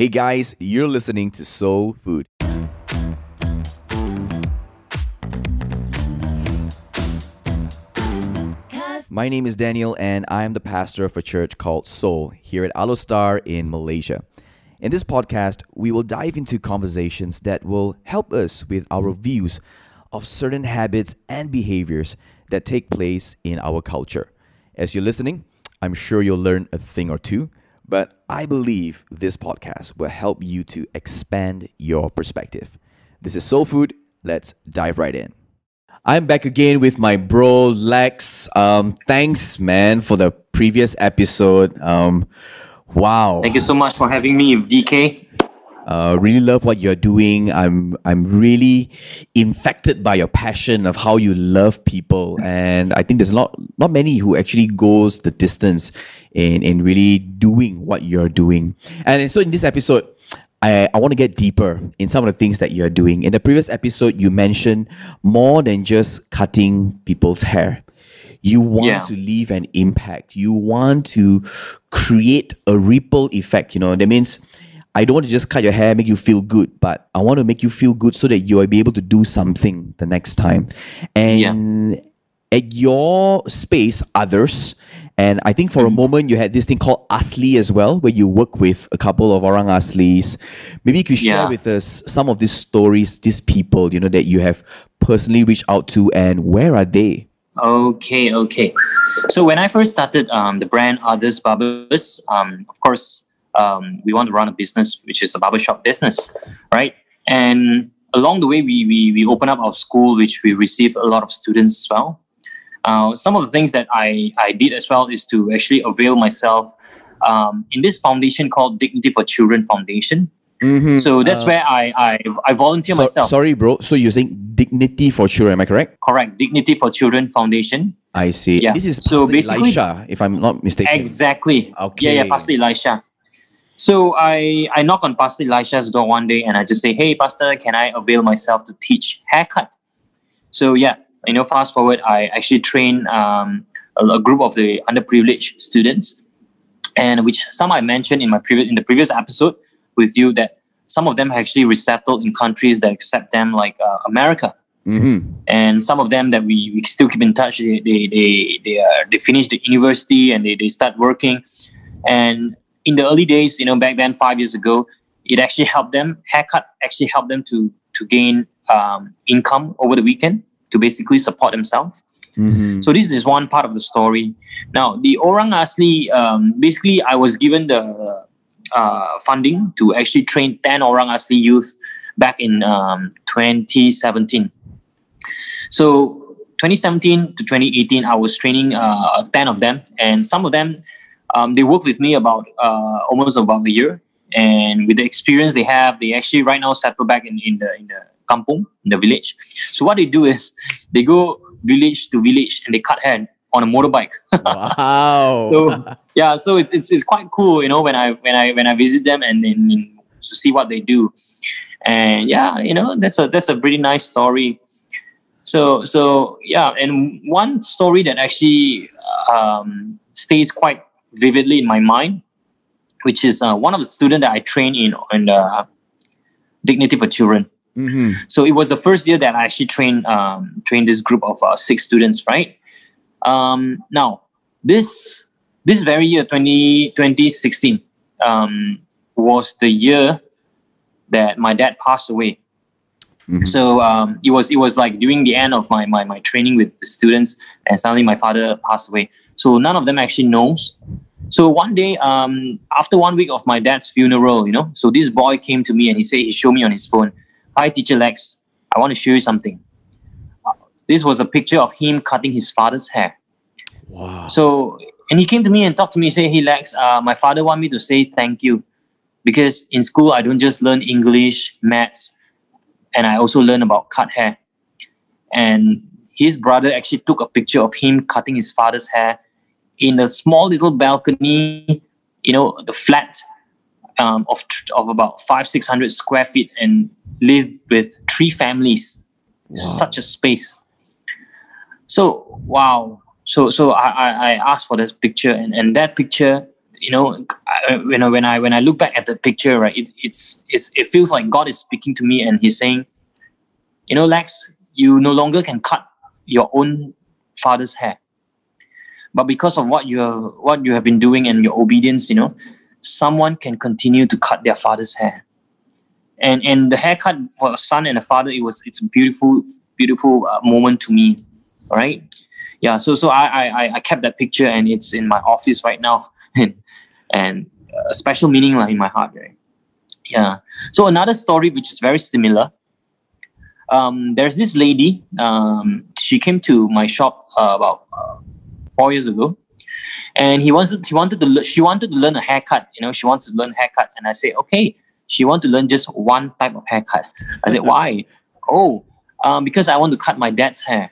Hey guys, you're listening to Soul Food. My name is Daniel and I'm the pastor of a church called Soul here at Alostar in Malaysia. In this podcast, we will dive into conversations that will help us with our views of certain habits and behaviors that take place in our culture. As you're listening, I'm sure you'll learn a thing or two. But I believe this podcast will help you to expand your perspective. This is Soul Food. Let's dive right in. I'm back again with my bro, Lex. Thanks, man, for the previous episode. Wow. Thank you so much for having me, DK. Really love what you're doing. I'm really infected by your passion of how you love people. And I think there's not many who actually goes the distance in really doing what you're doing. And so in this episode, I want to get deeper in some of the things that you're doing. In the previous episode, you mentioned more than just cutting people's hair. You want to leave an impact. You want to create a ripple effect. You know, that means I don't want to just cut your hair, make you feel good, but I want to make you feel good so that you will be able to do something the next time. And at your space, Others, and I think for a moment you had this thing called Asli as well, where you work with a couple of Orang Aslis. Maybe you could share with us some of these stories, these people, you know, that you have personally reached out to, and where are they? Okay. So when I first started the brand Others Barbers, of course, we want to run a business which is a barbershop business, right? And along the way, we open up our school, which we receive a lot of students as well. Some of the things that I did as well is to actually avail myself in this foundation called Dignity for Children Foundation. Mm-hmm. So that's where I volunteer myself. Sorry, bro. So you're saying Dignity for Children, am I correct? Correct. Dignity for Children Foundation. I see. Yeah. This is Pastor Elisha, if I'm not mistaken. Exactly. Okay. Yeah, Pastor Elisha. So I knock on Pastor Elisha's door one day and I just say, hey, Pastor, can I avail myself to teach haircut? So fast forward, I actually train a group of the underprivileged students, and which some I mentioned in the previous episode with you, that some of them have actually resettled in countries that accept them, like America. Mm-hmm. And some of them that we still keep in touch, they finish the university and they start working. And in the early days, back then, 5 years ago, it actually helped them. Haircut actually helped them to gain income over the weekend to basically support themselves. Mm-hmm. So this is one part of the story. Now, the Orang Asli, basically, I was given the funding to actually train 10 Orang Asli youth back in 2017. So 2017 to 2018, I was training 10 of them, and some of them, they worked with me about almost a year, and with the experience they have, they actually right now settle back in the kampung, in the village. So what they do is they go village to village and they cut hair on a motorbike. Wow! So it's quite cool, when I visit them and to see what they do, and that's a pretty nice story. So and one story that actually stays quite vividly in my mind, which is one of the students that I trained in Dignity for Children. Mm-hmm. So it was the first year that I actually trained this group of 6 students, right? Now, this very year, 2016, was the year that my dad passed away. Mm-hmm. So it was like during the end of my training with the students, and suddenly my father passed away. So none of them actually knows. So one day, after 1 week of my dad's funeral, so this boy came to me and he showed me on his phone, hi, Teacher Lex, I want to show you something. This was a picture of him cutting his father's hair. Wow. So, and he came to me and talked to me, he said, hey, Lex, my father want me to say thank you, because in school, I don't just learn English, maths, and I also learned about cut hair. And his brother actually took a picture of him cutting his father's hair in a small little balcony, the flat of about 500-600 square feet, and lived with 3 families. Wow. Such a space. So, wow. So I asked for this picture, and that picture when I look back at the picture, right, it feels like God is speaking to me, and He's saying, you know, Lex, you no longer can cut your own father's hair, but because of what you have been doing and your obedience, you know, someone can continue to cut their father's hair, and the haircut for a son and a father, it's a beautiful moment to me. All right, yeah. So I kept that picture, and it's in my office right now, and a special meaning in my heart, right? Yeah. So another story which is very similar. There's this lady. She came to my shop about 4 years ago, and she wanted to learn a haircut. You know, she wants to learn haircut, and I say, okay, she wants to learn just one type of haircut. I said, why? Oh, because I want to cut my dad's hair.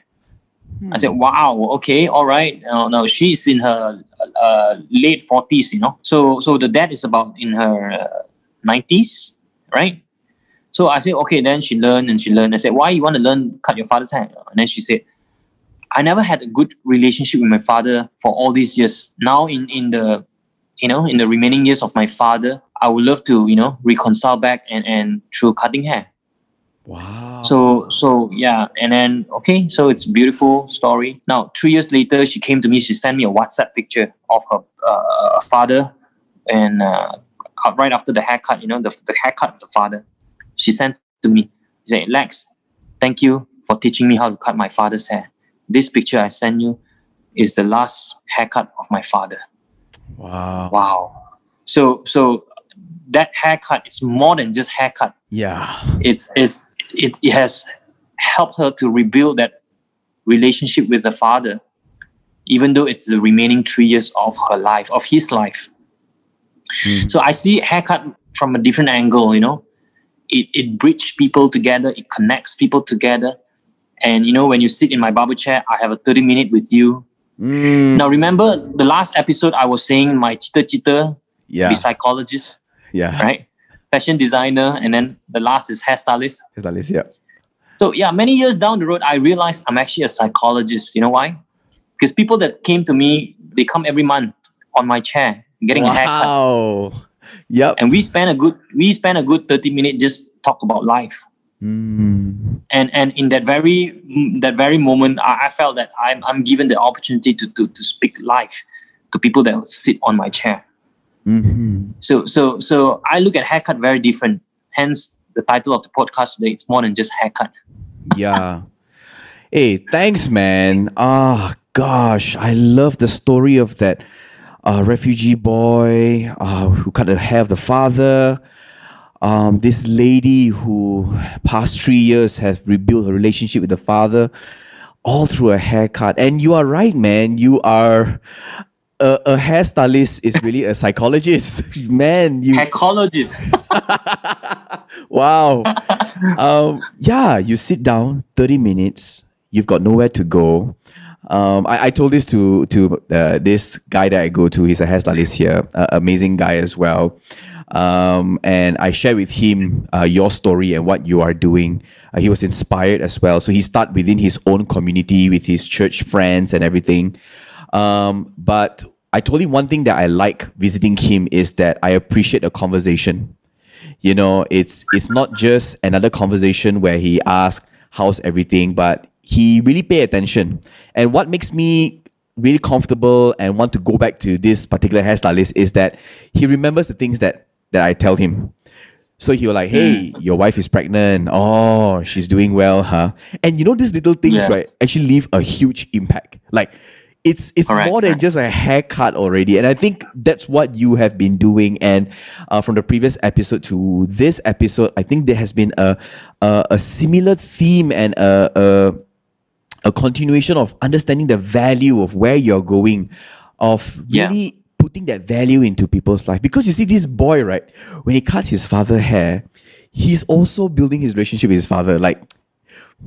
I said, wow, okay, all right. No, she's in her late 40s, you know. So the dad is about in her 90s, right? So I said, okay, then she learned. I said, why you want to learn cut your father's hair? And then she said, I never had a good relationship with my father for all these years. Now in the remaining years of my father, I would love to, you know, reconcile back and through cutting hair. Wow. So yeah, and then okay, so it's a beautiful story. Now 3 years later, she came to me. She sent me a WhatsApp picture of her father, and right after the haircut, you know, the haircut of the father, she sent to me. She said, "Lex, thank you for teaching me how to cut my father's hair. This picture I sent you is the last haircut of my father." Wow. Wow. So that haircut is more than just haircut. Yeah. It has helped her to rebuild that relationship with the father, even though it's the remaining 3 years of her life, of his life. Mm. So I see haircut from a different angle, you know. It bridges people together, it connects people together. And, you know, when you sit in my barber chair, I have a 30-minute with you. Mm. Now, remember the last episode I was saying my cheater, yeah, be psychologist, yeah, right? Fashion designer, and then the last is hairstylist. Hairstylist, yeah. So, yeah, many years down the road, I realized I'm actually a psychologist. You know why? Because people that came to me, they come every month on my chair, getting a haircut. Wow. Yep. And we spend a good 30 minutes just talk about life. Mm. And in that very moment, I felt that I'm given the opportunity to speak life to people that sit on my chair. Mm-hmm. So I look at haircut very different. Hence the title of the podcast today. It's more than just haircut. Yeah. Hey, thanks, man. Ah, oh, gosh, I love the story of that refugee boy who cut the hair of the father. This lady who past 3 years has rebuilt her relationship with the father all through a haircut. And you are right, man. You are a hairstylist is really a psychologist. Man, you psychologist. Wow. Yeah, you sit down 30 minutes. You've got nowhere to go. I told this to this guy that I go to. He's a hairstylist here. Amazing guy as well. And I shared with him your story and what you are doing. He was inspired as well. So he started within his own community with his church friends and everything. But I told him one thing that I like visiting him is that I appreciate a conversation. You know, it's not just another conversation where he asks, how's everything? But he really paid attention. And what makes me really comfortable and want to go back to this particular hairstylist is that he remembers the things that I tell him. So he was like, hey, your wife is pregnant. Oh, she's doing well, huh? And you know, these little things, right, actually leave a huge impact. Like, it's more than just a haircut already. And I think that's what you have been doing. And from the previous episode to this episode, I think there has been a similar theme and a continuation of understanding the value of where you're going, of really putting that value into people's life. Because you see this boy, right, when he cut his father's hair, he's also building his relationship with his father. Like,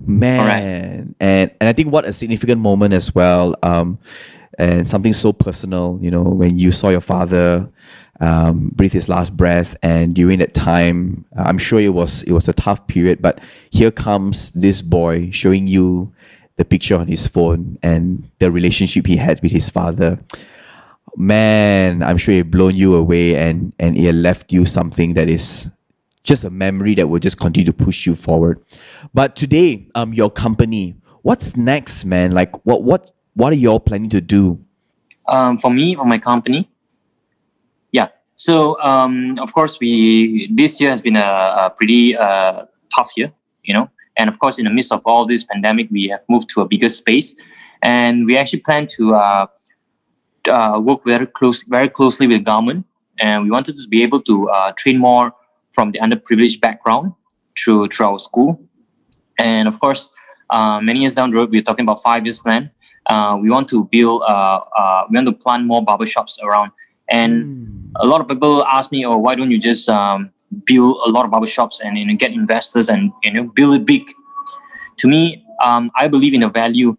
man. Right. And I think what a significant moment as well. And something so personal, you know, when you saw your father breathe his last breath, and during that time, I'm sure it was a tough period, but here comes this boy showing you the picture on his phone and the relationship he had with his father. man, I'm sure it blown you away, and it left you something that is just a memory that will just continue to push you forward. But today, your company, what's next, man? Like, what are y'all planning to do? For my company? Yeah. So, of course, this year has been a pretty tough year, you know. And of course, in the midst of all this pandemic, we have moved to a bigger space. And we actually plan to work very closely with government. And we wanted to be able to train more from the underprivileged background through our school. And of course, many years down the road, we're talking about 5 years plan. We want to build, we want to plant more barbershops around. And a lot of people ask me, oh, why don't you just build a lot of barbershops and, you know, get investors and, you know, build it big? To me, I believe in the value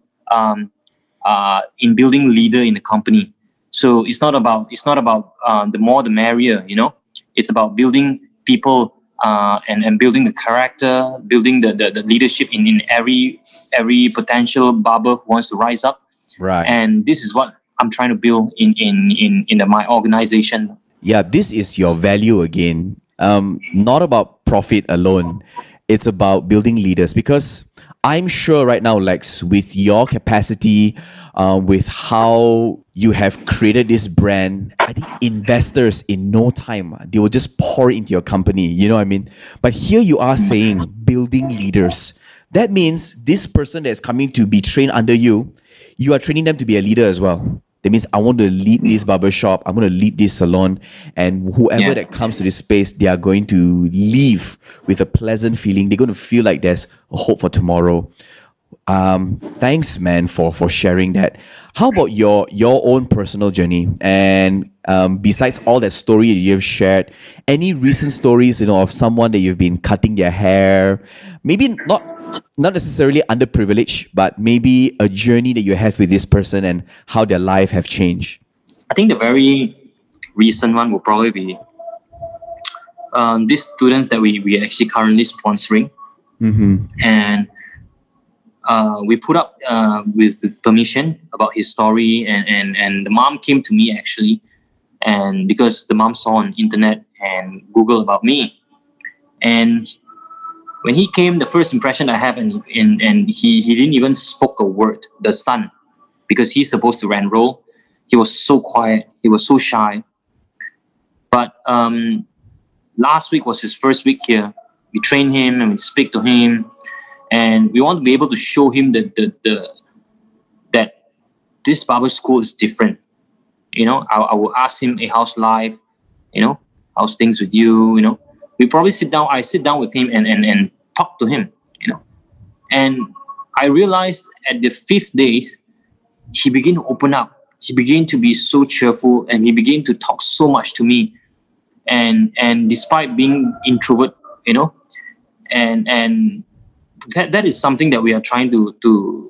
in building leader in the company. So it's not about the more the merrier, you know. It's about building people and building the character, building the leadership in every potential barber who wants to rise up. Right. And this is what I'm trying to build in my organization. Yeah, this is your value again. Not about profit alone. It's about building leaders, because I'm sure right now, Lex, with your capacity, with how you have created this brand, I think investors in no time, they will just pour into your company. You know what I mean? But here you are saying building leaders. That means this person that's coming to be trained under you, you are training them to be a leader as well. That means I want to lead this barbershop, I'm going to lead this salon, and whoever that comes to this space, they are going to leave with a pleasant feeling. They're going to feel like there's a hope for tomorrow. Thanks, man, for sharing that. How about your own personal journey? And besides all that story that you've shared, any recent stories, you know, of someone that you've been cutting their hair, maybe not necessarily underprivileged, but maybe a journey that you have with this person and how their life have changed? I think the very recent one will probably be these students that we actually currently sponsoring. Mm-hmm. And we put up with permission about his story, and the mom came to me actually, and because the mom saw on internet and Google about me. And when he came, the first impression I have, and he didn't even spoke a word, the son, because he's supposed to enroll. He was so quiet. He was so shy. But last week was his first week here. We train him and we speak to him. And we want to be able to show him that this barber school is different. You know, I will ask him, hey, how's life? You know, how's things with you? You know, we probably I sit down with him and talk to him, you know. And I realized at the 5th day, he began to open up. He began to be so cheerful, and he began to talk so much to me. And despite being introvert, you know, and that is something that we are trying to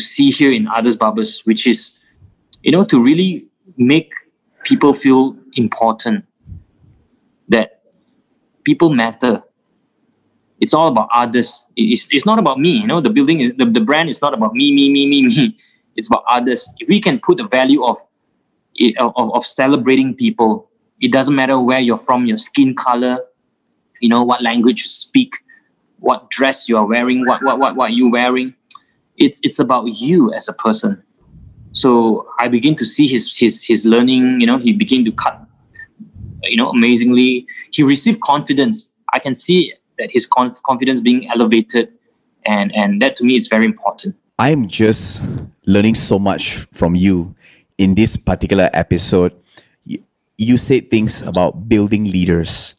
see here in Others Barbers, which is, you know, to really make people feel important. That people matter. It's all about others. It's not about me, you know. The building is the brand is not about me. It's about others. If we can put the value of celebrating people, it doesn't matter where you're from, your skin color, you know, what language you speak, what dress you are wearing, what you're wearing. It's about you as a person. So I begin to see his learning, you know. He began to cut, you know, amazingly. He received confidence. I can see that his confidence being elevated, and that to me is very important. I'm just learning so much from you in this particular episode. You said things about building leaders.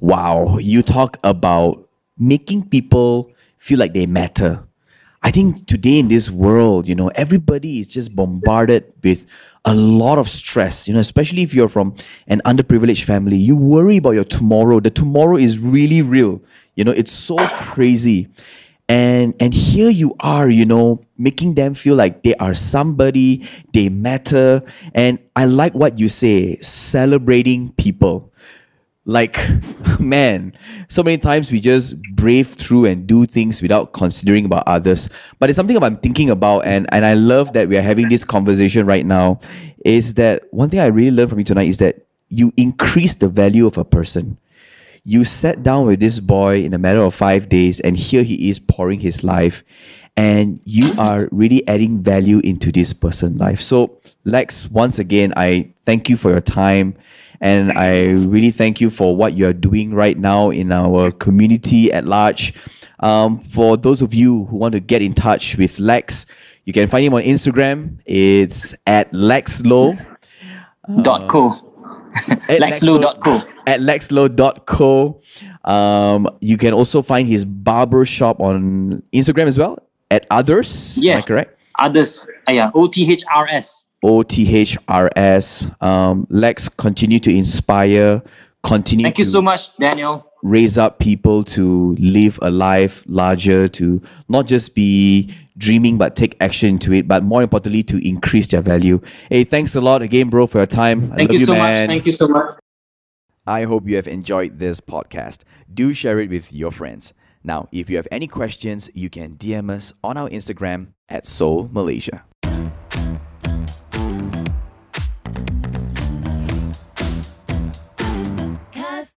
Wow. You talk about making people feel like they matter. I think today in this world, you know, everybody is just bombarded with a lot of stress, you know, especially if you're from an underprivileged family. You worry about your tomorrow. The tomorrow is really real. You know, it's so crazy. And here you are, you know, making them feel like they are somebody, they matter. And I like what you say, celebrating people. Like, man, so many times we just brave through and do things without considering about others. But it's something I'm thinking about, and I love that we are having this conversation right now, is that one thing I really learned from you tonight is that you increase the value of a person. You sat down with this boy in a matter of 5 days, and here he is pouring his life, and you are really adding value into this person's life. So Lex, once again, I thank you for your time, and I really thank you for what you're doing right now in our community at large. For those of you who want to get in touch with Lex, you can find him on Instagram. It's at lexlow.co. lexlow.co. At lexlow.co. You can also find his barber shop on Instagram as well, at Others. Yes. Am I correct? Others. Yeah. Othrs. Othrs. Lex, continue to inspire. Continue. Thank you so much, Daniel. Raise up people to live a life larger, to not just be dreaming but take action to it, but more importantly, to increase their value. Hey, thanks a lot again, bro, for your time. Thank you so much. Thank you so much. I hope you have enjoyed this podcast. Do share it with your friends. Now, if you have any questions, you can DM us on our Instagram at Soul Malaysia.